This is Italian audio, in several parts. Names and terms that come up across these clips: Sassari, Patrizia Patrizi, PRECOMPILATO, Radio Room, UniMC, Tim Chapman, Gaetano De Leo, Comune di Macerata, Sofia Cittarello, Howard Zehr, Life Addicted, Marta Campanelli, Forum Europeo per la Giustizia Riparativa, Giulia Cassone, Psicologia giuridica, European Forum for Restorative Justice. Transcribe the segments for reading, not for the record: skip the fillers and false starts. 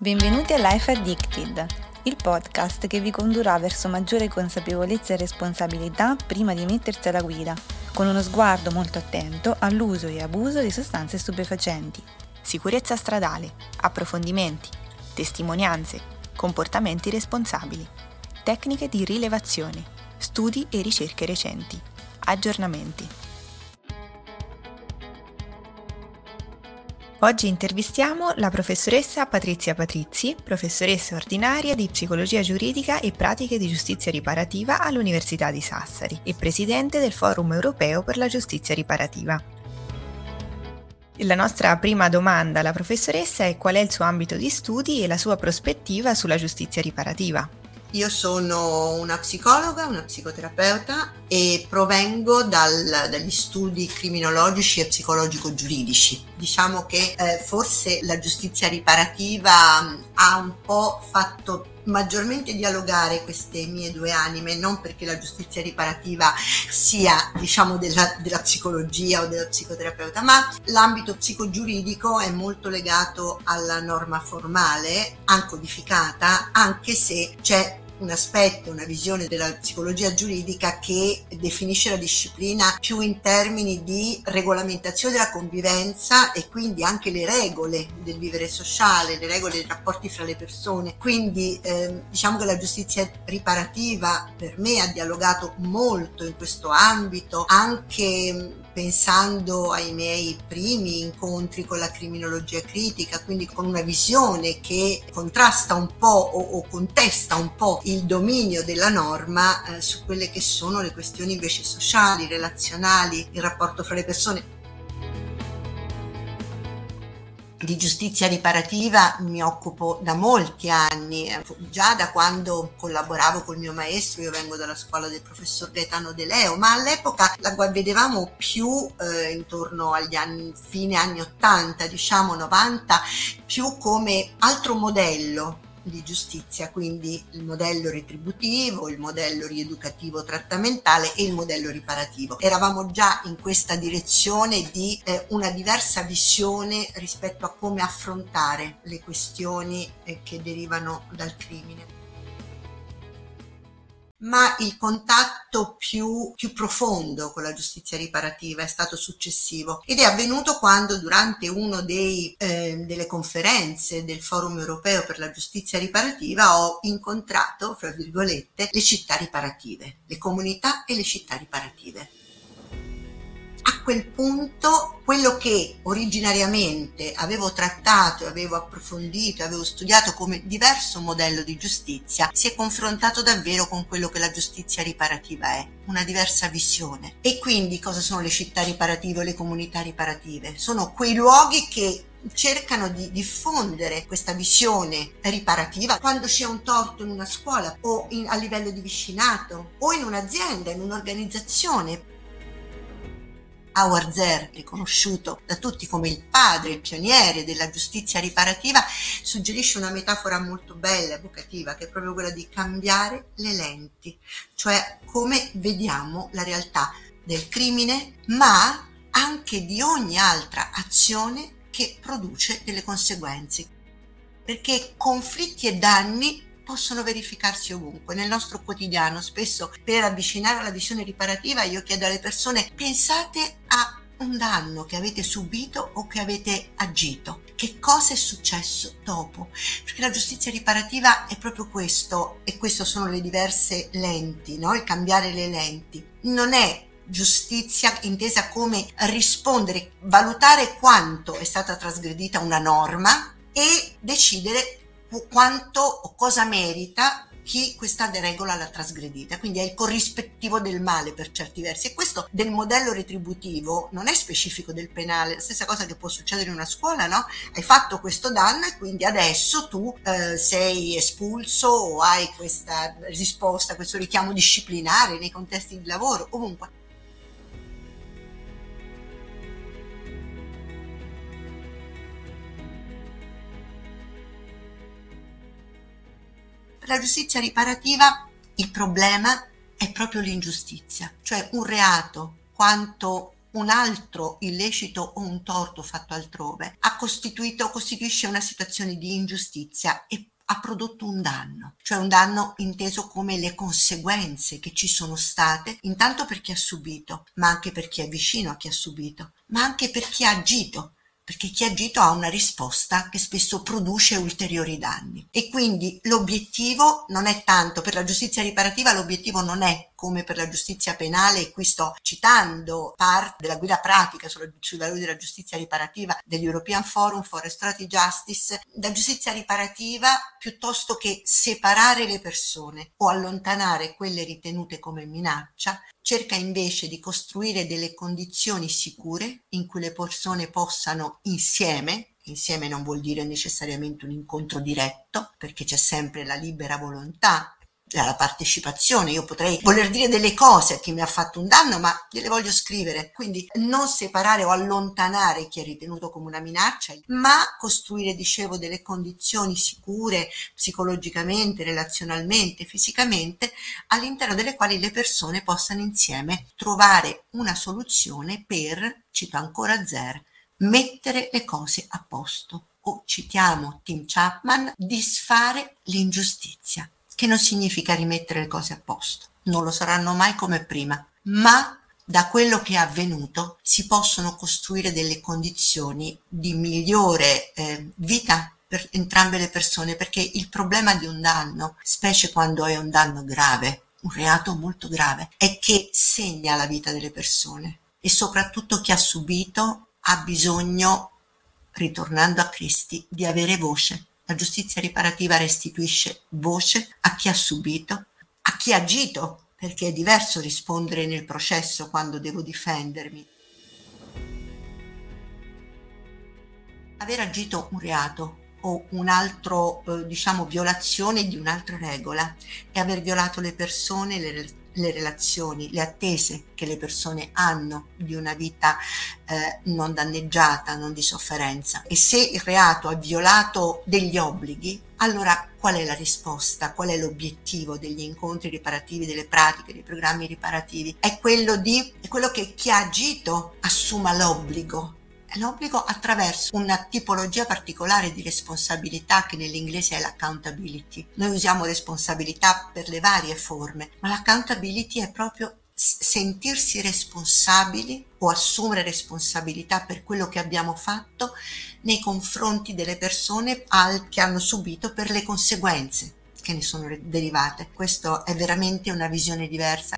Benvenuti a Life Addicted, il podcast che vi condurrà verso maggiore consapevolezza e responsabilità prima di mettersi alla guida, con uno sguardo molto attento all'uso e abuso di sostanze stupefacenti. Sicurezza stradale, approfondimenti, testimonianze, comportamenti responsabili, tecniche di rilevazione, studi e ricerche recenti, aggiornamenti. Oggi intervistiamo la professoressa Patrizia Patrizi, professoressa ordinaria di Psicologia giuridica e pratiche di giustizia riparativa all'Università di Sassari e presidente del Forum Europeo per la Giustizia Riparativa. La nostra prima domanda alla professoressa è: qual è il suo ambito di studi e la sua prospettiva sulla giustizia riparativa? Io sono una psicologa, una psicoterapeuta e provengo dagli studi criminologici e psicologico-giuridici. Diciamo che forse la giustizia riparativa ha un po' fatto maggiormente dialogare queste mie due anime, non perché la giustizia riparativa sia, diciamo, della psicologia o della psicoterapeuta, ma l'ambito psicogiuridico è molto legato alla norma formale, codificata, anche se c'è un aspetto, una visione della psicologia giuridica che definisce la disciplina più in termini di regolamentazione della convivenza e quindi anche le regole del vivere sociale, le regole dei rapporti fra le persone. Quindi diciamo che la giustizia riparativa per me ha dialogato molto in questo ambito, anche pensando ai miei primi incontri con la criminologia critica, quindi con una visione che contrasta un po' o contesta un po' il dominio della norma su quelle che sono le questioni invece sociali, relazionali, il rapporto fra le persone. Di giustizia riparativa mi occupo da molti anni, già da quando collaboravo col mio maestro. Io vengo dalla scuola del professor Gaetano De Leo, ma all'epoca la vedevamo più intorno agli anni, fine anni 80, diciamo 90, più come altro modello di giustizia, quindi il modello retributivo, il modello rieducativo trattamentale e il modello riparativo. Eravamo già in questa direzione di una diversa visione rispetto a come affrontare le questioni che derivano dal crimine. Ma il contatto più profondo con la giustizia riparativa è stato successivo ed è avvenuto quando, durante uno delle conferenze del Forum Europeo per la Giustizia Riparativa, ho incontrato, fra virgolette, le città riparative, le comunità e le città riparative. A quel punto, quello che originariamente avevo trattato, avevo approfondito, avevo studiato come diverso modello di giustizia, si è confrontato davvero con quello che la giustizia riparativa è, una diversa visione. E quindi cosa sono le città riparative o le comunità riparative? Sono quei luoghi che cercano di diffondere questa visione riparativa quando c'è un torto in una scuola o a livello di vicinato o in un'azienda, in un'organizzazione. Howard Zehr, riconosciuto da tutti come il padre, il pioniere della giustizia riparativa, suggerisce una metafora molto bella, evocativa, che è proprio quella di cambiare le lenti, cioè come vediamo la realtà del crimine, ma anche di ogni altra azione che produce delle conseguenze, perché conflitti e danni possono verificarsi ovunque, nel nostro quotidiano. Spesso, per avvicinare alla visione riparativa, io chiedo alle persone: pensate a un danno che avete subito o che avete agito, che cosa è successo dopo, perché la giustizia riparativa è proprio questo, e queste sono le diverse lenti, no? Il cambiare le lenti. Non è giustizia intesa come rispondere, valutare quanto è stata trasgredita una norma e decidere quanto o cosa merita chi questa regola l'ha trasgredita, quindi è il corrispettivo del male per certi versi. E questo del modello retributivo non è specifico del penale, la stessa cosa che può succedere in una scuola, no? Hai fatto questo danno e quindi adesso tu sei espulso o hai questa risposta, questo richiamo disciplinare nei contesti di lavoro, ovunque. La giustizia riparativa, il problema è proprio l'ingiustizia, cioè un reato, quanto un altro illecito o un torto fatto altrove ha costituito o costituisce una situazione di ingiustizia e ha prodotto un danno, cioè un danno inteso come le conseguenze che ci sono state, intanto per chi ha subito, ma anche per chi è vicino a chi ha subito, ma anche per chi ha agito, perché chi ha agito ha una risposta che spesso produce ulteriori danni. E quindi l'obiettivo non è tanto, per la giustizia riparativa l'obiettivo non è, come per la giustizia penale, e qui sto citando parte della guida pratica sui valori della giustizia riparativa degli European Forum for Restorative Justice, la giustizia riparativa, piuttosto che separare le persone o allontanare quelle ritenute come minaccia, cerca invece di costruire delle condizioni sicure in cui le persone possano insieme non vuol dire necessariamente un incontro diretto, perché c'è sempre la libera volontà, la partecipazione, io potrei voler dire delle cose a chi mi ha fatto un danno, ma gliele voglio scrivere, quindi non separare o allontanare chi è ritenuto come una minaccia, ma costruire, dicevo, delle condizioni sicure psicologicamente, relazionalmente, fisicamente, all'interno delle quali le persone possano insieme trovare una soluzione per, cito ancora Zehr, mettere le cose a posto, o citiamo Tim Chapman, disfare l'ingiustizia, che non significa rimettere le cose a posto, non lo saranno mai come prima, ma da quello che è avvenuto si possono costruire delle condizioni di migliore vita per entrambe le persone, perché il problema di un danno, specie quando è un danno grave, un reato molto grave, è che segna la vita delle persone e soprattutto chi ha subito ha bisogno, ritornando a Cristi, di avere voce. La giustizia riparativa restituisce voce a chi ha subito, a chi ha agito, perché è diverso rispondere nel processo quando devo difendermi. Aver agito un reato o un altro, violazione di un'altra regola è aver violato le persone, le relazioni, le attese che le persone hanno di una vita non danneggiata, non di sofferenza. E se il reato ha violato degli obblighi, allora qual è la risposta? Qual è l'obiettivo degli incontri riparativi, delle pratiche, dei programmi riparativi? È quello che chi ha agito assuma l'obbligo. L'obbligo attraverso una tipologia particolare di responsabilità che nell'inglese è l'accountability. Noi usiamo responsabilità per le varie forme, ma l'accountability è proprio sentirsi responsabili o assumere responsabilità per quello che abbiamo fatto nei confronti delle persone che hanno subito, per le conseguenze che ne sono derivate. Questa è veramente una visione diversa.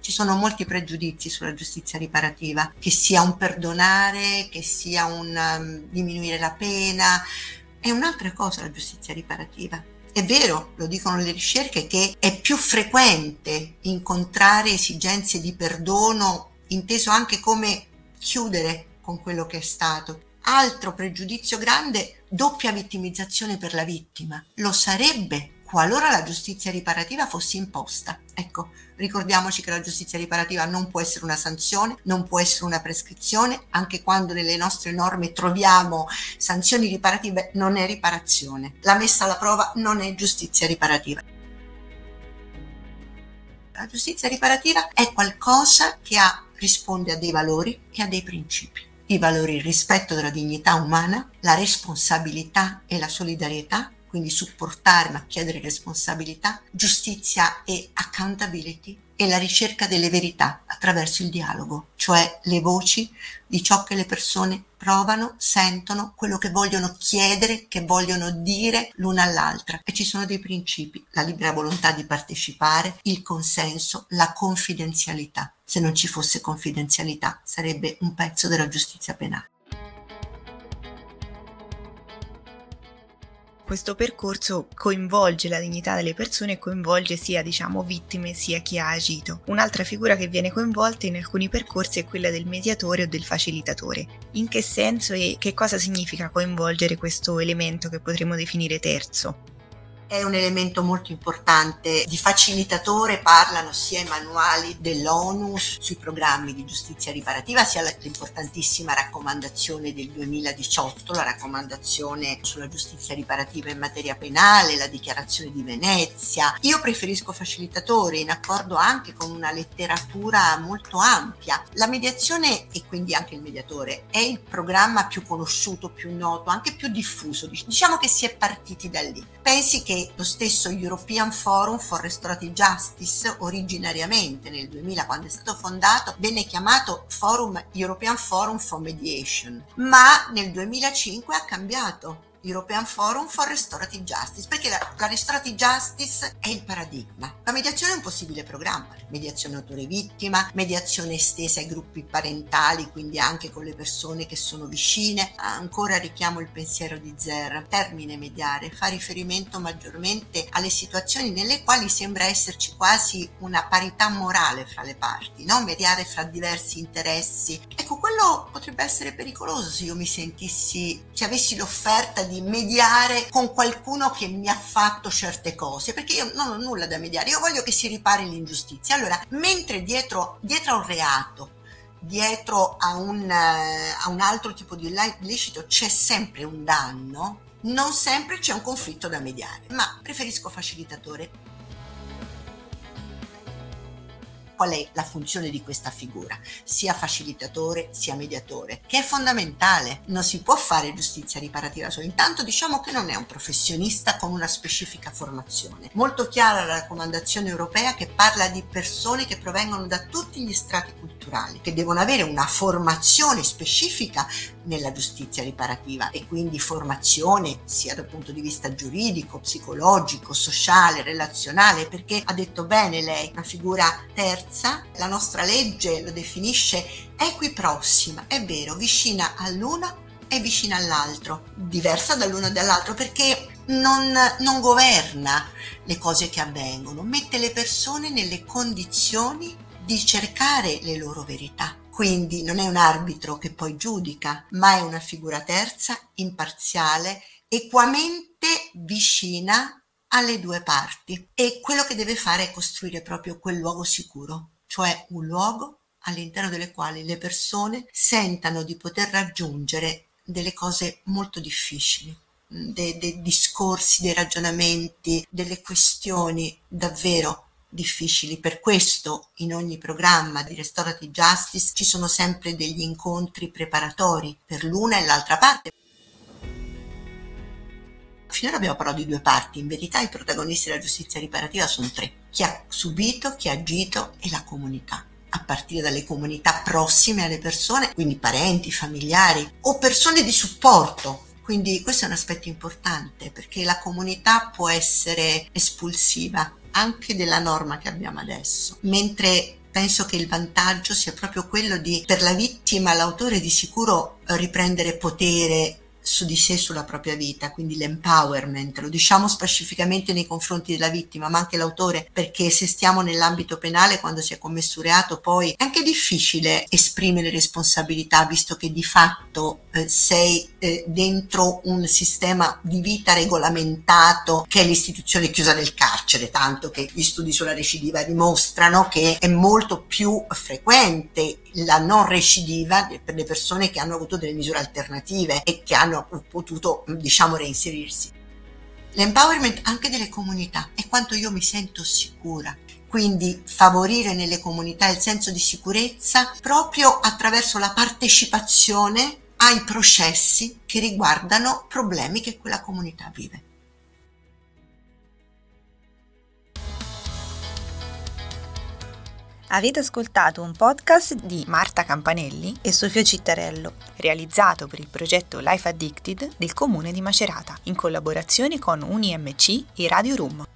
Ci sono molti pregiudizi sulla giustizia riparativa, che sia un perdonare, che sia un diminuire la pena, è un'altra cosa la giustizia riparativa. È vero, lo dicono le ricerche, che è più frequente incontrare esigenze di perdono, inteso anche come chiudere con quello che è stato. Altro pregiudizio grande, doppia vittimizzazione per la vittima. Lo sarebbe qualora la giustizia riparativa fosse imposta. Ecco, ricordiamoci che la giustizia riparativa non può essere una sanzione, non può essere una prescrizione, anche quando nelle nostre norme troviamo sanzioni riparative, non è riparazione. La messa alla prova non è giustizia riparativa. La giustizia riparativa è qualcosa che risponde a dei valori e a dei principi. I valori, il rispetto della dignità umana, la responsabilità e la solidarietà, quindi supportare ma chiedere responsabilità, giustizia e accountability, e la ricerca delle verità attraverso il dialogo, cioè le voci di ciò che le persone provano, sentono, quello che vogliono chiedere, che vogliono dire l'una all'altra. E ci sono dei principi, la libera volontà di partecipare, il consenso, la confidenzialità. Se non ci fosse confidenzialità, sarebbe un pezzo della giustizia penale. Questo percorso coinvolge la dignità delle persone e coinvolge sia, vittime sia chi ha agito. Un'altra figura che viene coinvolta in alcuni percorsi è quella del mediatore o del facilitatore. In che senso e che cosa significa coinvolgere questo elemento che potremmo definire terzo? è un elemento molto importante. Di facilitatore parlano sia i manuali dell'ONU sui programmi di giustizia riparativa, sia l'importantissima raccomandazione del 2018, la raccomandazione sulla giustizia riparativa in materia penale, la dichiarazione di Venezia. Io preferisco facilitatore, in accordo anche con una letteratura molto ampia. La mediazione, e quindi anche il mediatore, è il programma più conosciuto, più noto, anche più diffuso. Diciamo che si è partiti da lì. Pensi che lo stesso European Forum for Restorative Justice originariamente nel 2000, quando è stato fondato, venne chiamato Forum European Forum for Mediation, ma nel 2005 ha cambiato European Forum for Restorative Justice, perché la Restorative Justice è il paradigma. La mediazione è un possibile programma: mediazione autore-vittima, mediazione estesa ai gruppi parentali, quindi anche con le persone che sono vicine. Ancora richiamo il pensiero di Zehr. Termine mediare fa riferimento maggiormente alle situazioni nelle quali sembra esserci quasi una parità morale fra le parti, no? Mediare fra diversi interessi. Ecco, quello potrebbe essere pericoloso se io mi sentissi, se avessi l'offerta di mediare con qualcuno che mi ha fatto certe cose, perché io non ho nulla da mediare, io voglio che si ripari l'ingiustizia. Allora, mentre dietro a un reato, dietro a un altro tipo di illecito c'è sempre un danno, non sempre c'è un conflitto da mediare, ma preferisco facilitatore. Qual è la funzione di questa figura, sia facilitatore sia mediatore, che è fondamentale? Non si può fare giustizia riparativa solo. Intanto diciamo che non è un professionista con una specifica formazione. Molto chiara la raccomandazione europea, che parla di persone che provengono da tutti gli strati culturali, che devono avere una formazione specifica nella giustizia riparativa, e quindi formazione sia dal punto di vista giuridico, psicologico, sociale, relazionale, perché ha detto bene lei, una figura terza. La nostra legge lo definisce equiprossima, è vero, vicina all'uno e vicina all'altro, diversa dall'uno e dall'altro, perché non governa le cose che avvengono, mette le persone nelle condizioni di cercare le loro verità. Quindi non è un arbitro che poi giudica, ma è una figura terza, imparziale, equamente vicina alle due parti, e quello che deve fare è costruire proprio quel luogo sicuro, cioè un luogo all'interno delle quali le persone sentano di poter raggiungere delle cose molto difficili, dei discorsi, dei ragionamenti, delle questioni davvero difficili. Per questo in ogni programma di Restorative Justice ci sono sempre degli incontri preparatori per l'una e l'altra parte. Finora abbiamo parlato di due parti, in verità i protagonisti della giustizia riparativa sono tre: chi ha subito, chi ha agito e la comunità, a partire dalle comunità prossime alle persone, quindi parenti, familiari o persone di supporto. Quindi questo è un aspetto importante, perché la comunità può essere espulsiva anche della norma che abbiamo adesso, mentre penso che il vantaggio sia proprio quello di, per la vittima, l'autore di sicuro riprendere potere su di sé, sulla propria vita, quindi l'empowerment. Lo diciamo specificamente nei confronti della vittima, ma anche l'autore, perché se stiamo nell'ambito penale, quando si è commesso un reato, poi è anche difficile esprimere responsabilità, visto che di fatto sei dentro un sistema di vita regolamentato che è l'istituzione chiusa del carcere, tanto che gli studi sulla recidiva dimostrano che è molto più frequente la non recidiva per le persone che hanno avuto delle misure alternative e che hanno potuto, diciamo, reinserirsi. L'empowerment anche delle comunità è quanto io mi sento sicura, quindi favorire nelle comunità il senso di sicurezza proprio attraverso la partecipazione ai processi che riguardano problemi che quella comunità vive. Avete ascoltato un podcast di Marta Campanelli e Sofia Cittarello, realizzato per il progetto Life Addicted del Comune di Macerata, in collaborazione con UniMC e Radio Room.